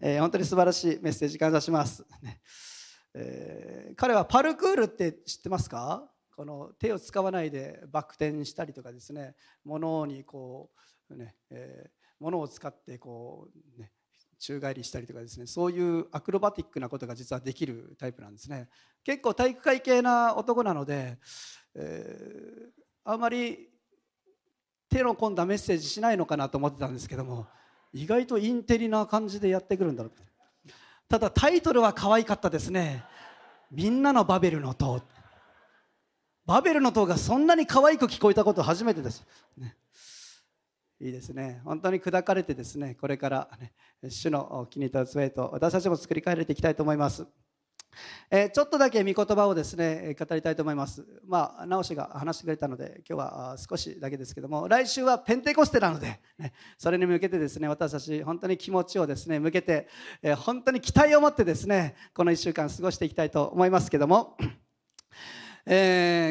本当に素晴らしいメッセージ感謝します、彼はパルクールって知ってますか？この手を使わないでバク転したりとかですね、物にこうね、物を使ってこうね宙返りしたりとかですね、そういうアクロバティックなことが実はできるタイプなんですね。結構体育会系な男なので、あまり手の込んだメッセージしないのかなと思ってたんですけども、意外とインテリな感じでやってくるんだろう。ただタイトルは可愛かったですね。みんなのバベルの塔。バベルの塔がそんなに可愛く聞こえたこと初めてです、ね。いいですね。本当に砕かれてですね、これから、ね、主の気に入った器へと私たちも作り変えていきたいと思います。ちょっとだけ御言葉をですね語りたいと思います。まあ直しが話してくれたので今日は少しだけですけども、来週はペンテコステなので、ね、それに向けてですね私たち本当に気持ちをですね向けて、本当に期待を持ってですねこの1週間過ごしていきたいと思いますけども、子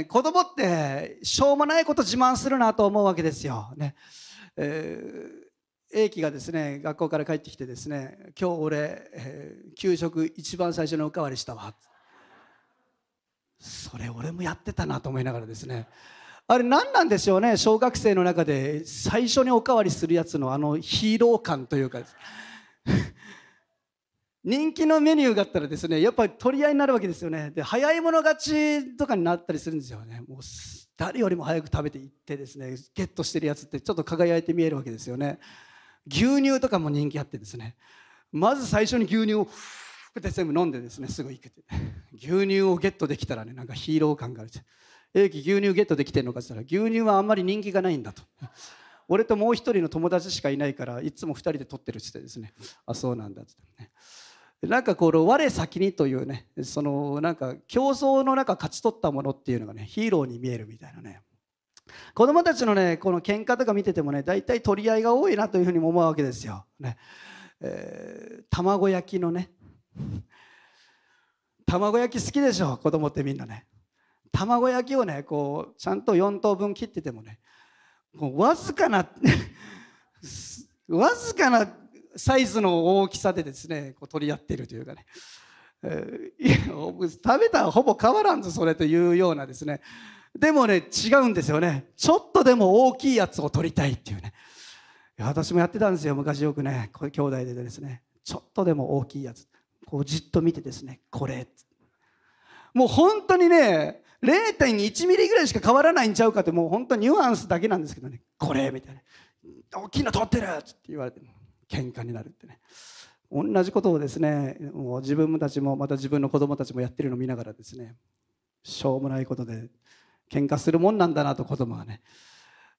供ってしょうもないこと自慢するなと思うわけですよね。英輝がですね学校から帰ってきてですね、今日俺、給食一番最初におかわりしたわ、それ俺もやってたなと思いながらですね、あれ何なんでしょうね、小学生の中で最初におかわりするやつのあのヒーロー感というか人気のメニューがあったらですねやっぱり取り合いになるわけですよね。で早い者勝ちとかになったりするんですよね。もう誰よりも早く食べていってですねゲットしてるやつってちょっと輝いて見えるわけですよね。牛乳とかも人気あってですね、まず最初に牛乳を全部飲んでですねすぐ行くって牛乳をゲットできたらねなんかヒーロー感がある。英樹牛乳ゲットできてんのかって言ったら牛乳はあんまり人気がないんだと俺ともう一人の友達しかいないからいつも二人で撮ってるって言ってですね、あそうなんだってね、なんかこの我先にというね、そのなんか競争の中勝ち取ったものっていうのがねヒーローに見えるみたいなね。子供たちのねこの喧嘩とか見ててもね大体取り合いが多いなというふうにも思うわけですよ、ね、卵焼きのね卵焼き好きでしょ子供ってみんなね。卵焼きをねこうちゃんと4等分切っててもねこうわずかなわずかなサイズの大きさでですねこう取り合っているというかね、食べたらほぼ変わらんぞそれというようなですね。でもね違うんですよね。ちょっとでも大きいやつを取りたいっていうね。私もやってたんですよ昔よくね兄弟でですね、ちょっとでも大きいやつこうじっと見てですねこれもう本当にね 0.1 ミリぐらいしか変わらないんちゃうかって、もう本当ニュアンスだけなんですけどね、これみたいな大きいの取ってるって言われて喧嘩になるってね。同じことをですねもう自分たちもまた自分の子供たちもやってるのを見ながらですね、しょうもないことで喧嘩するもんなんだなと子供はね。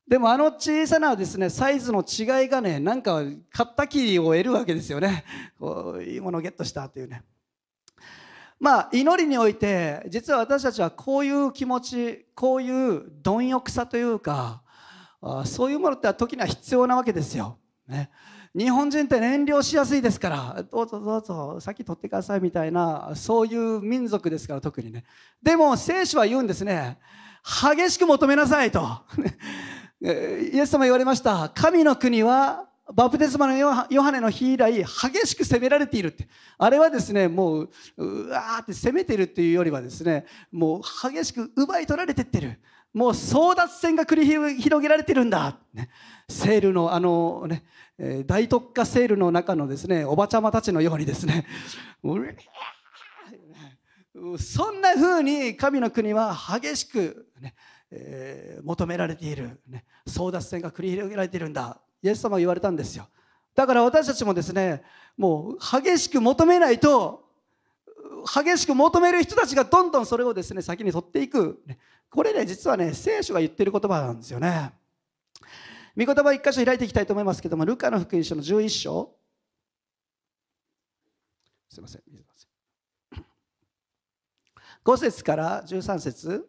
でもあの小さなですねサイズの違いがねなんか買った気を得るわけですよね。こういいものをゲットしたっていうね。まあ祈りにおいて実は私たちはこういう気持ち、こういう貪欲さというか、そういうものって時には必要なわけですよ、ね。日本人って遠慮しやすいですから、どうぞどうぞ先取ってくださいみたいな、そういう民族ですから特にね。でも聖書は言うんですね、激しく求めなさいとイエス様言われました。神の国はバプテスマのヨハネの日以来激しく責められているって、あれはですねもううわーって責めてるっていうよりはですねもう激しく奪い取られてってる、もう争奪戦が繰り広げられてるんだ、ね、セールのあのね大特価セールの中のですねおばちゃまたちのようにですねそんな風に神の国は激しく、ね求められている、ね、争奪戦が繰り広げられているんだ、イエス様は言われたんですよ。だから私たちもですねもう激しく求めないと、激しく求める人たちがどんどんそれをですね先に取っていく、ね、これね実はね聖書が言ってる言葉なんですよね。御言葉一箇所開いていきたいと思いますけども、ルカの福音書の11章、すいません5節から13節、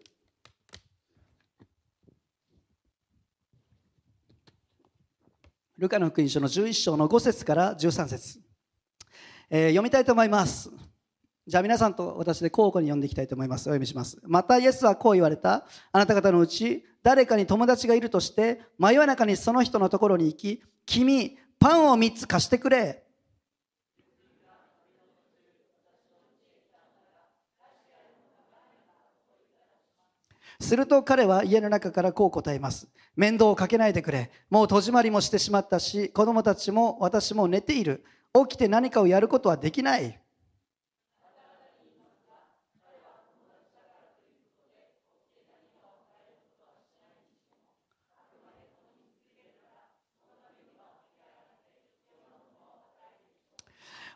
ルカの福音書の11章の5節から13節、読みたいと思います。じゃあ皆さんと私で交互に読んでいきたいと思います。お読みします。またイエスはこう言われた。あなた方のうち誰かに友達がいるとして、真夜中にその人のところに行き、君パンを3つ貸してくれすると彼は家の中からこう答えます。面倒をかけないでくれ。もう戸締まりもしてしまったし、子供たちも私も寝ている。起きて何かをやることはできない。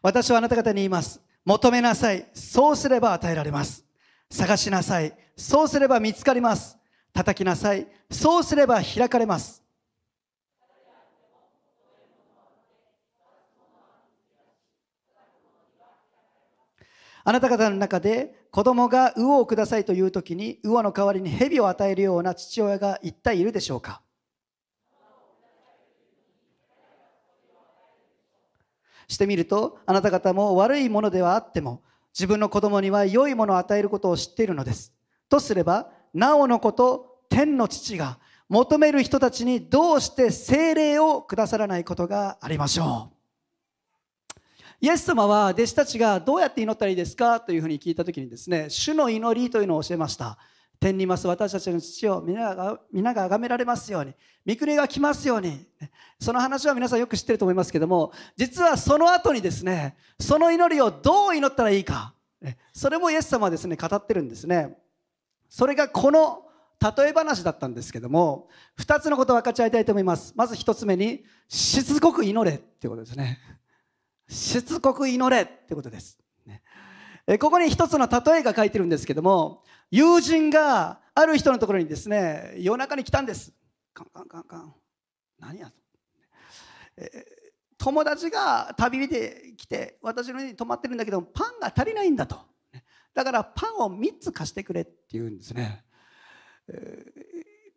私はあなた方に言います。求めなさい、そうすれば与えられます。探しなさい、そうすれば見つかります。叩きなさい、そうすれば開かれます。あなた方の中で子供が魚をくださいというときに、魚の代わりに蛇を与えるような父親が一体いるでしょうか。してみると、あなた方も悪いものではあっても自分の子供には良いものを与えることを知っているのです。とすればなおのこと、天の父が求める人たちにどうして聖霊をくださらないことがありましょう。イエス様は弟子たちがどうやって祈ったらいいですかというふうに聞いたときにですね、主の祈りというのを教えました。天にいます私たちの父を皆が崇められますように、御国が来ますように。その話は皆さんよく知ってると思いますけども、実はその後にですね、その祈りをどう祈ったらいいか、それもイエス様はですね語ってるんですね。それがこの例え話だったんですけども、2つのことを分かち合いたいと思います。まず1つ目に、しつこく祈れってことですね。しつこく祈れってことです、ここに1つの例えが書いてるんですけども、友人がある人のところにですね、夜中に来たんです。カンカンカンカン、何やと、友達が旅に来て私の家に泊まってるんだけど、パンが足りないんだと。だからパンを3つ貸してくれって言うんですね、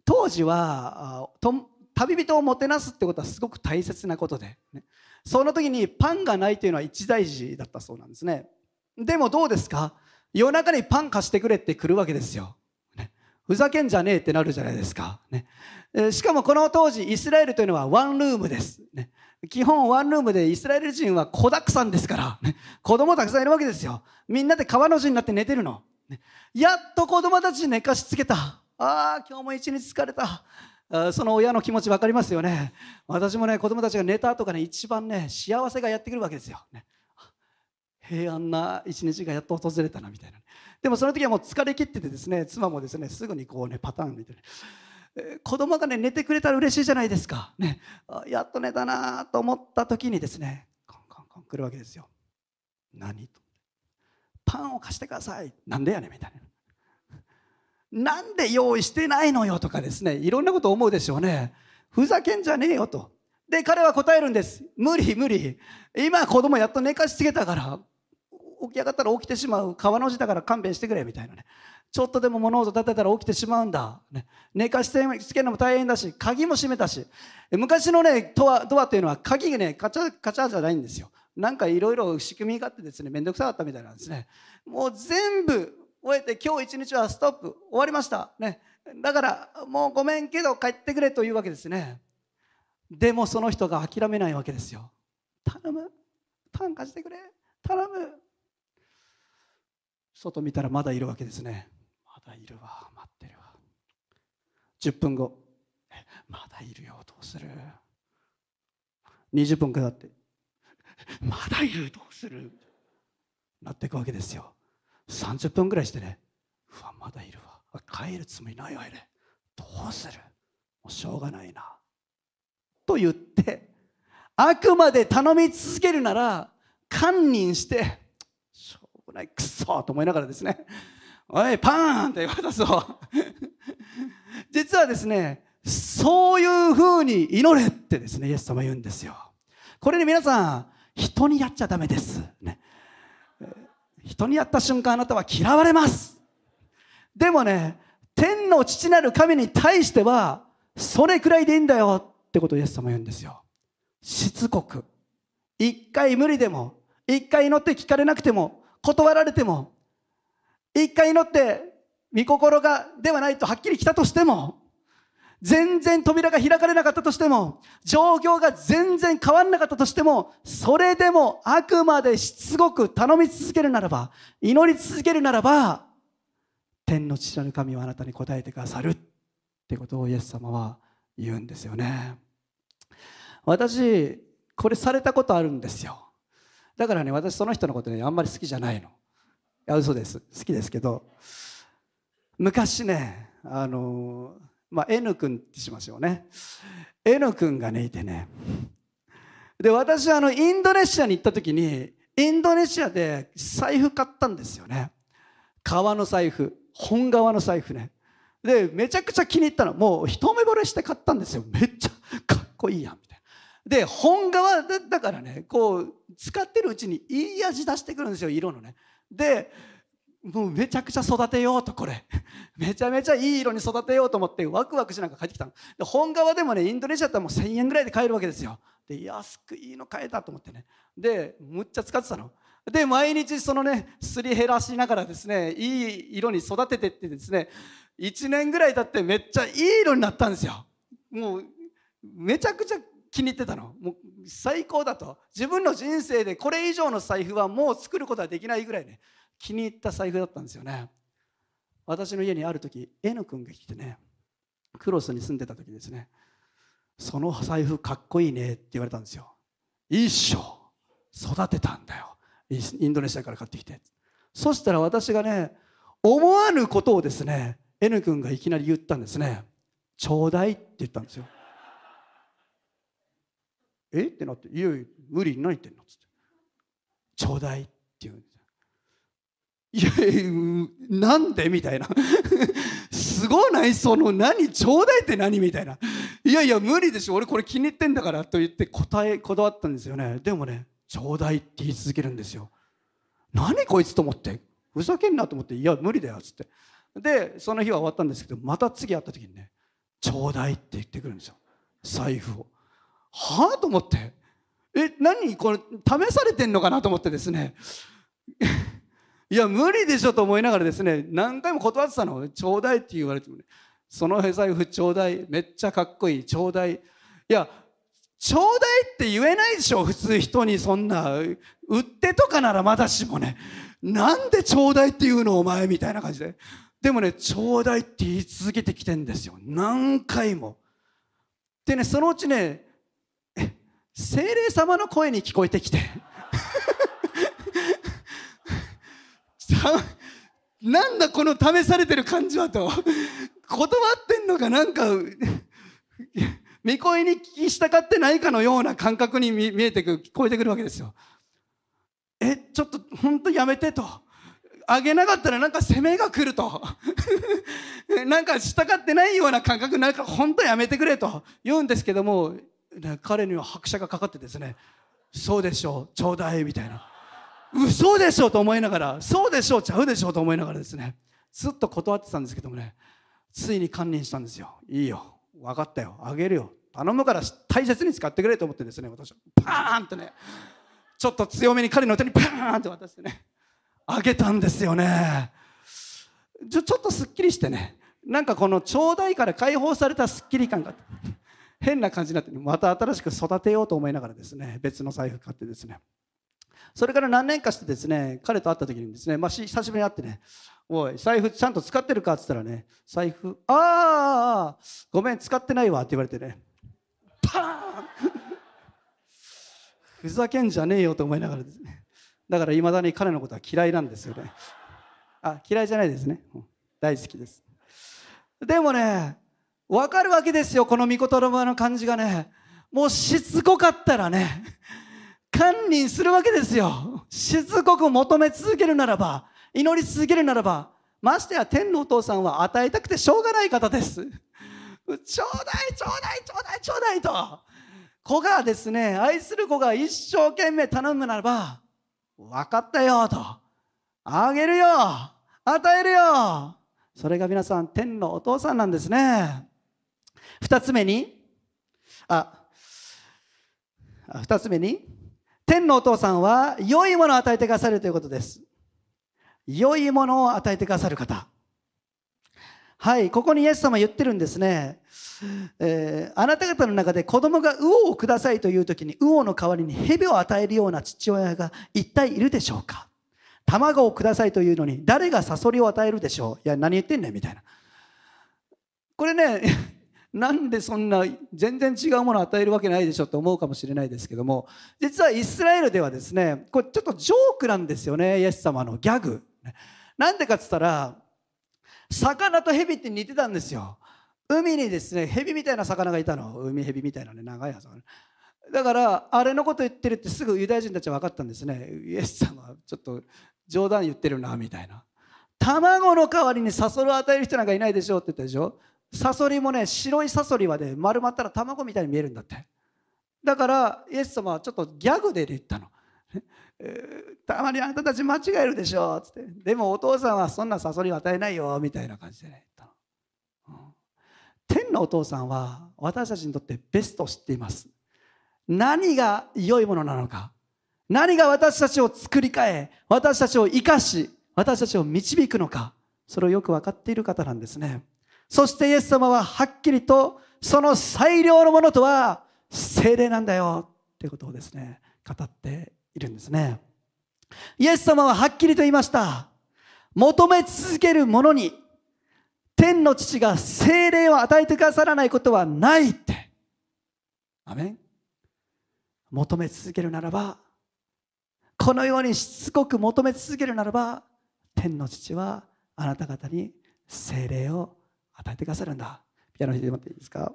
当時は旅人をもてなすってことはすごく大切なことで、その時にパンがないというのは一大事だったそうなんですね。でもどうですか、夜中にパン貸してくれって来るわけですよ、ふざけんじゃねえってなるじゃないですか、しかもこの当時イスラエルというのはワンルームです、基本ワンルームで、イスラエル人は子だくさんですから、子供たくさんいるわけですよ。みんなで川の字になって寝てるの、やっと子供たちに寝かしつけた。ああ今日も一日疲れた。その親の気持ち分かりますよね。私もね、子供たちが寝た後がね、一番ね幸せがやってくるわけですよ、平安な一日がやっと訪れたなみたいな。でもその時はもう疲れ切っててですね、妻もですねすぐにこうねパターンみたいな、子供がね寝てくれたら嬉しいじゃないですか、やっと寝たなと思った時にですね、コンコンコン来るわけですよ。何と、パンを貸してください。なんでやねんみたいな、なんで用意してないのよとかですね、いろんなこと思うでしょうね。ふざけんじゃねえよと。で彼は答えるんです。無理無理、今子供やっと寝かしつけたから、起き上がったら起きてしまう。川の字だから勘弁してくれみたいなね。ちょっとでも物音立てたら起きてしまうんだ、寝かしつけるのも大変だし、鍵も閉めたし。昔のねドアというのは鍵がねカチャカチャじゃないんですよ。なんかいろいろ仕組みがあってですね、めんどくさかったみたいなんですね。もう全部終えて、今日一日はストップ、終わりました、だからもうごめんけど帰ってくれというわけですね。でもその人が諦めないわけですよ。頼む、パン貸してくれ、頼む。外見たらまだいるわけですね。まだいるわ、待ってるわ。10分後、まだいるよ、どうする。20分経ってまだいる、どうするなっていくわけですよ。30分ぐらいしてね、うわまだいるわ、帰るつもりないわ、どうする、もうしょうがないなと言って、あくまで頼み続けるなら堪忍して、くそと思いながらですね、おいパーンって渡そう実はですね、そういう風に祈れってですねイエス様言うんですよ。これね皆さん、人にやっちゃダメです、人にやった瞬間あなたは嫌われます。でもね、天の父なる神に対してはそれくらいでいいんだよってことをイエス様言うんですよ。しつこく、一回無理でも、一回祈って聞かれなくても、断られても、一回祈って御心がではないとはっきり来たとしても、全然扉が開かれなかったとしても、状況が全然変わらなかったとしても、それでもあくまでしつこく頼み続けるならば、祈り続けるならば、天の父なる神はあなたに答えてくださるってことをイエス様は言うんですよね。私これされたことあるんですよ。だからね、私その人のことねあんまり好きじゃないの。いや嘘です、好きですけど、昔ねN 君ってしましょうね。 N 君がねいてね、で私インドネシアに行った時にインドネシアで財布買ったんですよね。革の財布、本革の財布ね。でめちゃくちゃ気に入ったの、もう一目惚れして買ったんですよ。めっちゃかっこいいやんみたいな。で本革だからね、こう使ってるうちにいい味出してくるんですよ、色のね。でもうめちゃくちゃ育てようと、これめちゃめちゃいい色に育てようと思ってワクワクしながら帰ってきたの。で本革でもね、インドネシアだったらもう1000円ぐらいで買えるわけですよ。で安くいいの買えたと思ってね、でむっちゃ使ってたの。で毎日そのねすり減らしながらですね、いい色に育ててってですね、1年ぐらい経ってめっちゃいい色になったんですよ。もうめちゃくちゃ気に入ってたの。もう最高だと、自分の人生でこれ以上の財布はもう作ることはできないぐらいね気に入った財布だったんですよね。私の家にある時 N 君が来てね、クロスに住んでた時ですね、その財布かっこいいねって言われたんですよ。一生育てたんだよ、インドネシアから買ってきて。そしたら私がね思わぬことをですね N 君がいきなり言ったんですね。ちょうだいって言ったんですよ。えってなって、いやいや無理、何言ってんのって、ちょうだいって言うんです。いやなんでみたいなすごない、その何ちょうだいって何みたいな。いやいや無理でしょ、俺これ気に入ってんだからと言ってこだわったんですよね。でもねちょうだいって言い続けるんですよ。何こいつと思って、ふざけんなと思って、いや無理だよっつって。でその日は終わったんですけど、また次会った時にねちょうだいって言ってくるんですよ、財布を。はあと思って、何これ試されてんのかなと思ってですねいや無理でしょと思いながらですね、何回も断ってたの。ちょうだいって言われてもね、その財布ちょうだい、めっちゃかっこいい、ちょうだい。いやちょうだいって言えないでしょ普通、人にそんな売ってとかならまだしもね、なんでちょうだいって言うのお前みたいな感じで。でもねちょうだいって言い続けてきてんですよ、何回も。でねそのうちね精霊様の声に聞こえてきてなんだこの試されてる感じはと断ってんのか、なんか見声に聞き従ってないかのような感覚に見えてくる、聞こえてくるわけですよ。ちょっと本当やめてと、あげなかったらなんか攻めが来るとなんか従ってないような感覚、なんか本当やめてくれと言うんですけども、彼には拍車がかかってですね、そうでしょうちょうだいみたいな、嘘でしょと思いながら、そうでしょちゃうでしょと思いながらですね、ずっと断ってたんですけどもね、ついに堪忍したんですよ。いいよ分かったよ、あげるよ、頼むから大切に使ってくれと思ってですね、私パーンとねちょっと強めに彼の手にパーンって渡してね、あげたんですよね。ちょっとすっきりしてね、なんかこのちょうだいから解放されたすっきり感が変な感じになって、また新しく育てようと思いながらですね別の財布買ってですね、それから何年かしてですね彼と会った時にですね、久しぶりに会ってね、おい財布ちゃんと使ってるかって言ったらね、財布ああごめん使ってないわって言われてね、パーンふざけんじゃねえよと思いながらですね、だからいまだに彼のことは嫌いなんですよね。あ、嫌いじゃないですね、大好きです。でもね分かるわけですよ、この御言葉の感じがね。もうしつこかったらね堪忍するわけですよ。しつこく求め続けるならば、祈り続けるならば、ましてや天のお父さんは与えたくてしょうがない方です。ちょうだいちょうだいちょうだいちょうだいと、子がですね、愛する子が一生懸命頼むならば、分かったよと、あげるよ、与えるよ、それが皆さん天のお父さんなんですね。2つ目に天のお父さんは良いものを与えてくださるということです。良いものを与えてくださる方、はい、ここにイエス様言ってるんですね。あなた方の中で子供が魚をくださいという時に、魚の代わりに蛇を与えるような父親が一体いるでしょうか。卵をくださいというのに誰がサソリを与えるでしょう。いや何言ってんねんみたいな。これねなんでそんな全然違うものを与えるわけないでしょと思うかもしれないですけども、実はイスラエルではですね、これちょっとジョークなんですよね。イエス様のギャグなんでかっつったら、魚と蛇って似てたんですよ。海にですね蛇みたいな魚がいたの。海蛇みたいなね長い魚だから、あれのこと言ってるってすぐユダヤ人たちは分かったんですね。イエス様ちょっと冗談言ってるなみたいな。卵の代わりにサソリを与える人なんかいないでしょって言ったでしょ。サソリもね、白いサソリはね丸まったら卵みたいに見えるんだって。だからイエス様はちょっとギャグで言ったのたまにあなたたち間違えるでしょつって、でもお父さんはそんなサソリを与えないよみたいな感じでね言ったの。天のお父さんは私たちにとってベストを知っています。何が良いものなのか、何が私たちを作り変え、私たちを生かし、私たちを導くのか、それをよく分かっている方なんですね。そしてイエス様ははっきりとその最良のものとは聖霊なんだよってことをですね語っているんですね。イエス様ははっきりと言いました。求め続けるものに天の父が聖霊を与えてくださらないことはないって。アメン。求め続けるならば、このようにしつこく求め続けるならば、天の父はあなた方に聖霊を与えてくださるんだ。ピアノ弾いてもらっていいですか。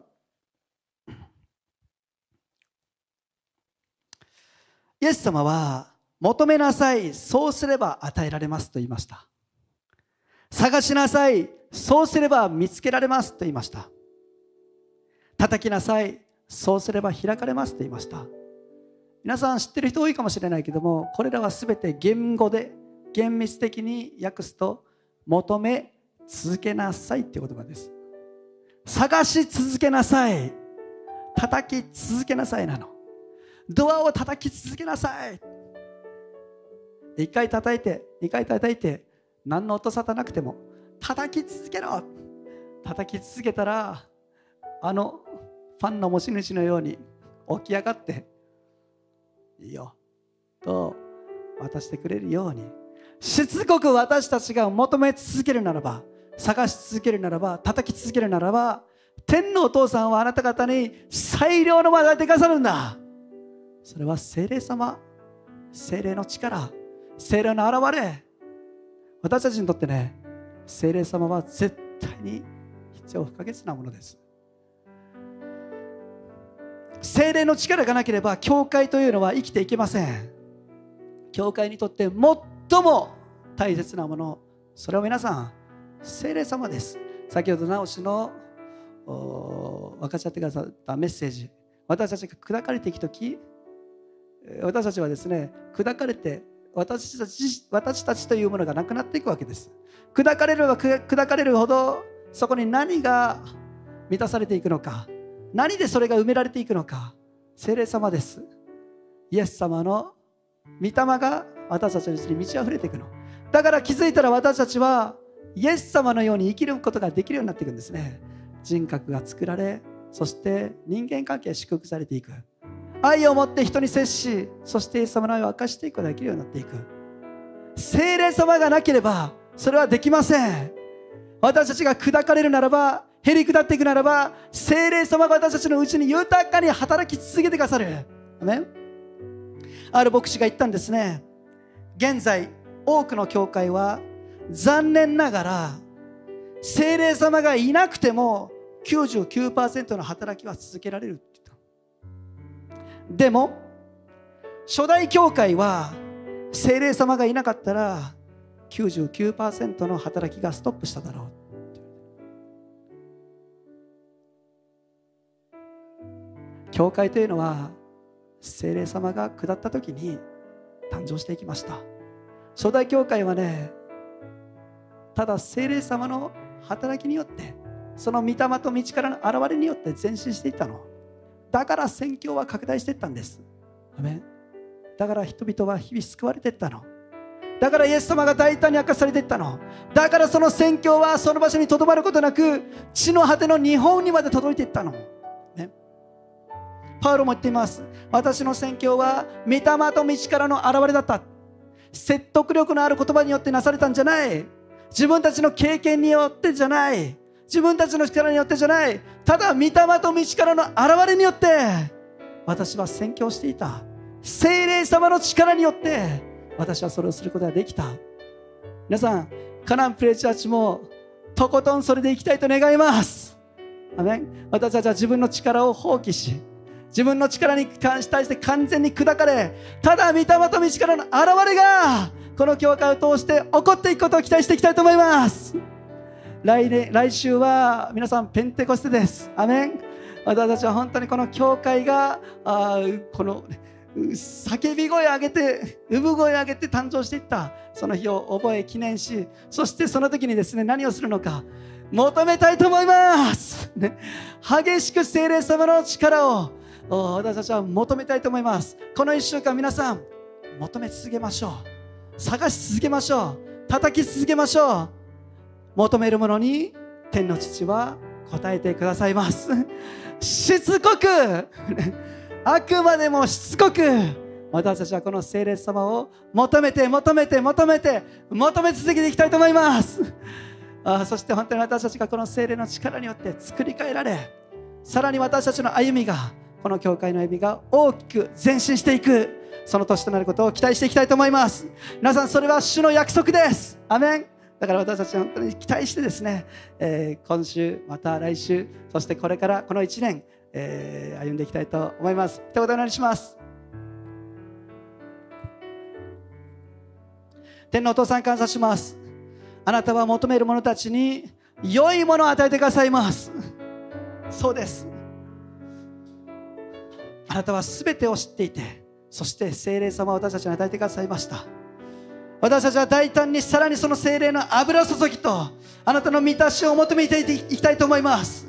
イエス様は求めなさい、そうすれば与えられますと言いました。探しなさい、そうすれば見つけられますと言いました。叩きなさい、そうすれば開かれますと言いました。皆さん知ってる人多いかもしれないけども、これらはすべて言語で厳密的に訳すと、求め続けなさいっていう言葉です。探し続けなさい、叩き続けなさいなの。ドアを叩き続けなさい。1回叩いて2回叩いて、何の音沙汰なくても叩き続けろ。叩き続けたらあのファンの持ち主のように起き上がっていいよと渡してくれるように、しつこく私たちが求め続けるならば、探し続けるならば、叩き続けるならば、天のお父さんはあなた方に最良のものを与えてくださるんだ。それは聖霊様、聖霊の力、聖霊の現れ。私たちにとってね、聖霊様は絶対に必要不可欠なものです。聖霊の力がなければ教会というのは生きていけません。教会にとって最も大切なもの、それは皆さん聖霊様です。先ほど直しの分かち合ってくださったメッセージ、私たちが砕かれていくとき、私たちはですね砕かれて、私たちというものがなくなっていくわけです。砕かれれば砕かれるほど、そこに何が満たされていくのか、何でそれが埋められていくのか、聖霊様です。イエス様の御霊が私たちのうちに満ち溢れていくのだから、気づいたら私たちはイエス様のように生きることができるようになっていくんですね。人格が作られ、そして人間関係が祝福されていく。愛を持って人に接し、そしてイエス様の愛を明かしていくことができるようになっていく。聖霊様がなければそれはできません。私たちが砕かれるならば、へり下っていくならば、聖霊様が私たちのうちに豊かに働き続けてくださる。アメン。ある牧師が言ったんですね。現在多くの教会は残念ながら聖霊様がいなくても 99% の働きは続けられるって言った。でも初代教会は聖霊様がいなかったら 99% の働きがストップしただろう。教会というのは聖霊様が下った時に誕生していきました。初代教会はね、ただ聖霊様の働きによって、その御霊と道からの現れによって前進していったのだから、宣教は拡大していったんです。アメン。だから人々は日々救われていったのだから、イエス様が大胆に明かされていったのだから、その宣教はその場所にとどまることなく、地の果ての日本にまで届いていったのね。パウロも言っています。私の宣教は御霊と道からの現れだった。説得力のある言葉によってなされたんじゃない、自分たちの経験によってじゃない、自分たちの力によってじゃない、ただ御霊と御力の現れによって私は宣教していた。聖霊様の力によって私はそれをすることができた。皆さん、カナンプレイチャーチもとことんそれでいきたいと願います。アメン。私たちは自分の力を放棄し、自分の力に対して完全に砕かれ、ただ御霊と御力の現れがこの教会を通して起こっていくことを期待していきたいと思います。来週は皆さんペンテコステです。アメン。私たちは本当にこの教会がこの叫び声を上げて産声を上げて誕生していった、その日を覚え記念し、そしてその時にですね、何をするのか求めたいと思います、ね、激しく聖霊様の力を私たちは求めたいと思います。この1週間皆さん求め続けましょう。探し続けましょう。叩き続けましょう。求めるものに天の父は答えてくださいますしつこくあくまでもしつこく私たちはこの聖霊様を求めて求めて求めて求め続けていきたいと思いますそして本当に私たちがこの聖霊の力によって作り変えられ、さらに私たちの歩みが、この教会の歩みが大きく前進していく、その年となることを期待していきたいと思います。皆さん、それは主の約束です。アメン。だから私たち本当に期待してですね、今週また来週、そしてこれからこの1年、歩んでいきたいと思います。一言お願いします。天のお父さん、感謝します。あなたは求める者たちに良いものを与えてくださいます。そうです。あなたはすべてを知っていて、そして聖霊様を私たちに与えてくださいました。私たちは大胆にさらにその聖霊の油注ぎとあなたの満たしを求めていきたいと思います。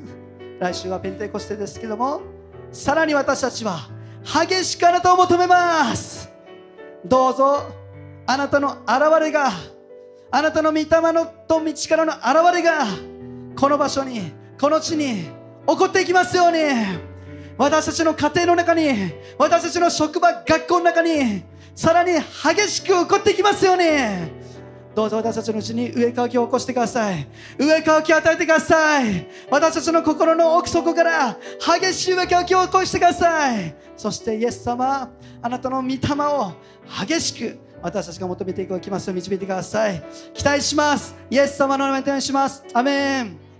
来週はペンテコステですけども、さらに私たちは激しくあなたを求めます。どうぞあなたの現れが、あなたの御霊と御力の現れがこの場所に、この地に起こっていきますように、私たちの家庭の中に、私たちの職場、学校の中に、さらに激しく起こっていきますように、どうぞ私たちのうちに植え替えを起こしてください。植え替えを与えてください。私たちの心の奥底から激しい植え替えを起こしてください。そしてイエス様、あなたの御霊を激しく私たちが求めていきますように導いてください。期待します。イエス様の名前でお願いします。アメン。